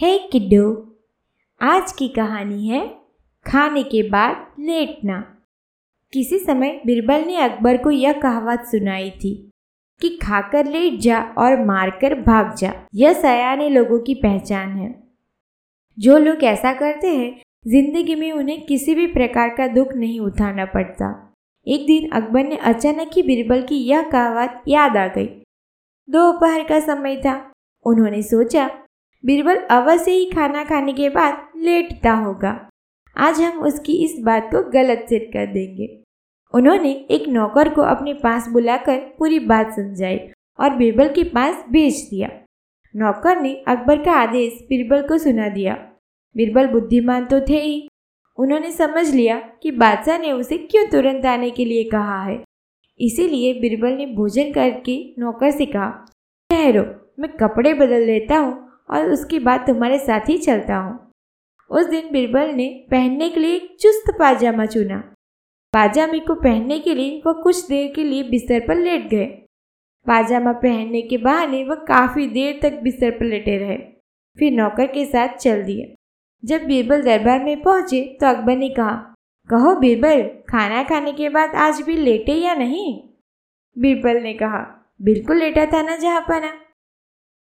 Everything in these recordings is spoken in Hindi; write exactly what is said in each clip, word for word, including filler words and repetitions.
हे किड्डो, आज की कहानी है खाने के बाद लेटना। किसी समय बिरबल ने अकबर को यह कहावत सुनाई थी कि खाकर लेट जा और मारकर भाग जा। यह सयाने लोगों की पहचान है। जो लोग ऐसा करते हैं, जिंदगी में उन्हें किसी भी प्रकार का दुख नहीं उठाना पड़ता। एक दिन अकबर ने अचानक ही बिरबल की यह कहावत याद आ गई। दोपहर का समय था। उन्होंने सोचा, बिरबल अवश्य ही खाना खाने के बाद लेटता होगा। आज हम उसकी इस बात को गलत सिद्ध कर देंगे। उन्होंने एक नौकर को अपने पास बुलाकर पूरी बात समझाई और बिरबल के पास भेज दिया। नौकर ने अकबर का आदेश बिरबल को सुना दिया। बिरबल बुद्धिमान तो थे ही। उन्होंने समझ लिया कि बादशाह ने उसे क्यों तुरंत आने के लिए कहा है। इसीलिए बिरबल ने भोजन करके नौकर से कहा, ठहरो, मैं कपड़े बदल लेता हूँ और उसके बाद तुम्हारे साथ ही चलता हूँ। उस दिन बिरबल ने पहनने के लिए एक चुस्त पाजामा चुना। पाजामे को पहनने के लिए वह कुछ देर के लिए बिस्तर पर लेट गए। पाजामा पहनने के बहाने वह काफ़ी देर तक बिस्तर पर लेटे रहे, फिर नौकर के साथ चल दिए। जब बिरबल दरबार में पहुंचे तो अकबर ने कहा, कहो बिरबल, खाना खाने के बाद आज भी लेटे या नहीं? बिरबल ने कहा, बिल्कुल लेटा था ना जहाँपना।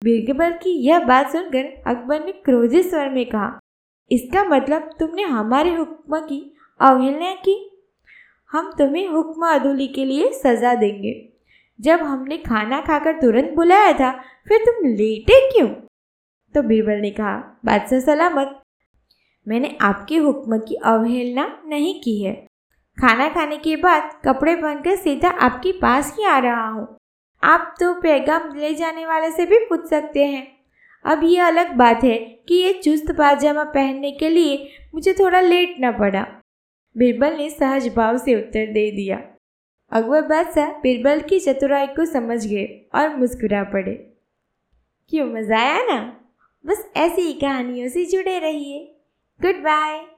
बिरबल की यह बात सुनकर अकबर ने क्रोधित स्वर में कहा, इसका मतलब तुमने हमारे हुक्म की अवहेलना की। हम तुम्हें हुक्म अदूली के लिए सज़ा देंगे। जब हमने खाना खाकर तुरंत बुलाया था, फिर तुम लेटे क्यों? तो बिरबल ने कहा, बादशाह सलामत, मैंने आपके हुक्म की अवहेलना नहीं की है। खाना खाने के बाद कपड़े पहनकर सीधा आपके पास ही आ रहा हूँ। आप तो पैगाम ले जाने वाले से भी पूछ सकते हैं। अब ये अलग बात है कि ये चुस्त पाजामा पहनने के लिए मुझे थोड़ा लेटना पड़ा। बिरबल ने सहज भाव से उत्तर दे दिया। अकबर बादशाह बिरबल की चतुराई को समझ गए और मुस्कुरा पड़े। क्यों, मज़ा आया ना? बस ऐसी ही कहानियों से जुड़े रहिए। Good bye.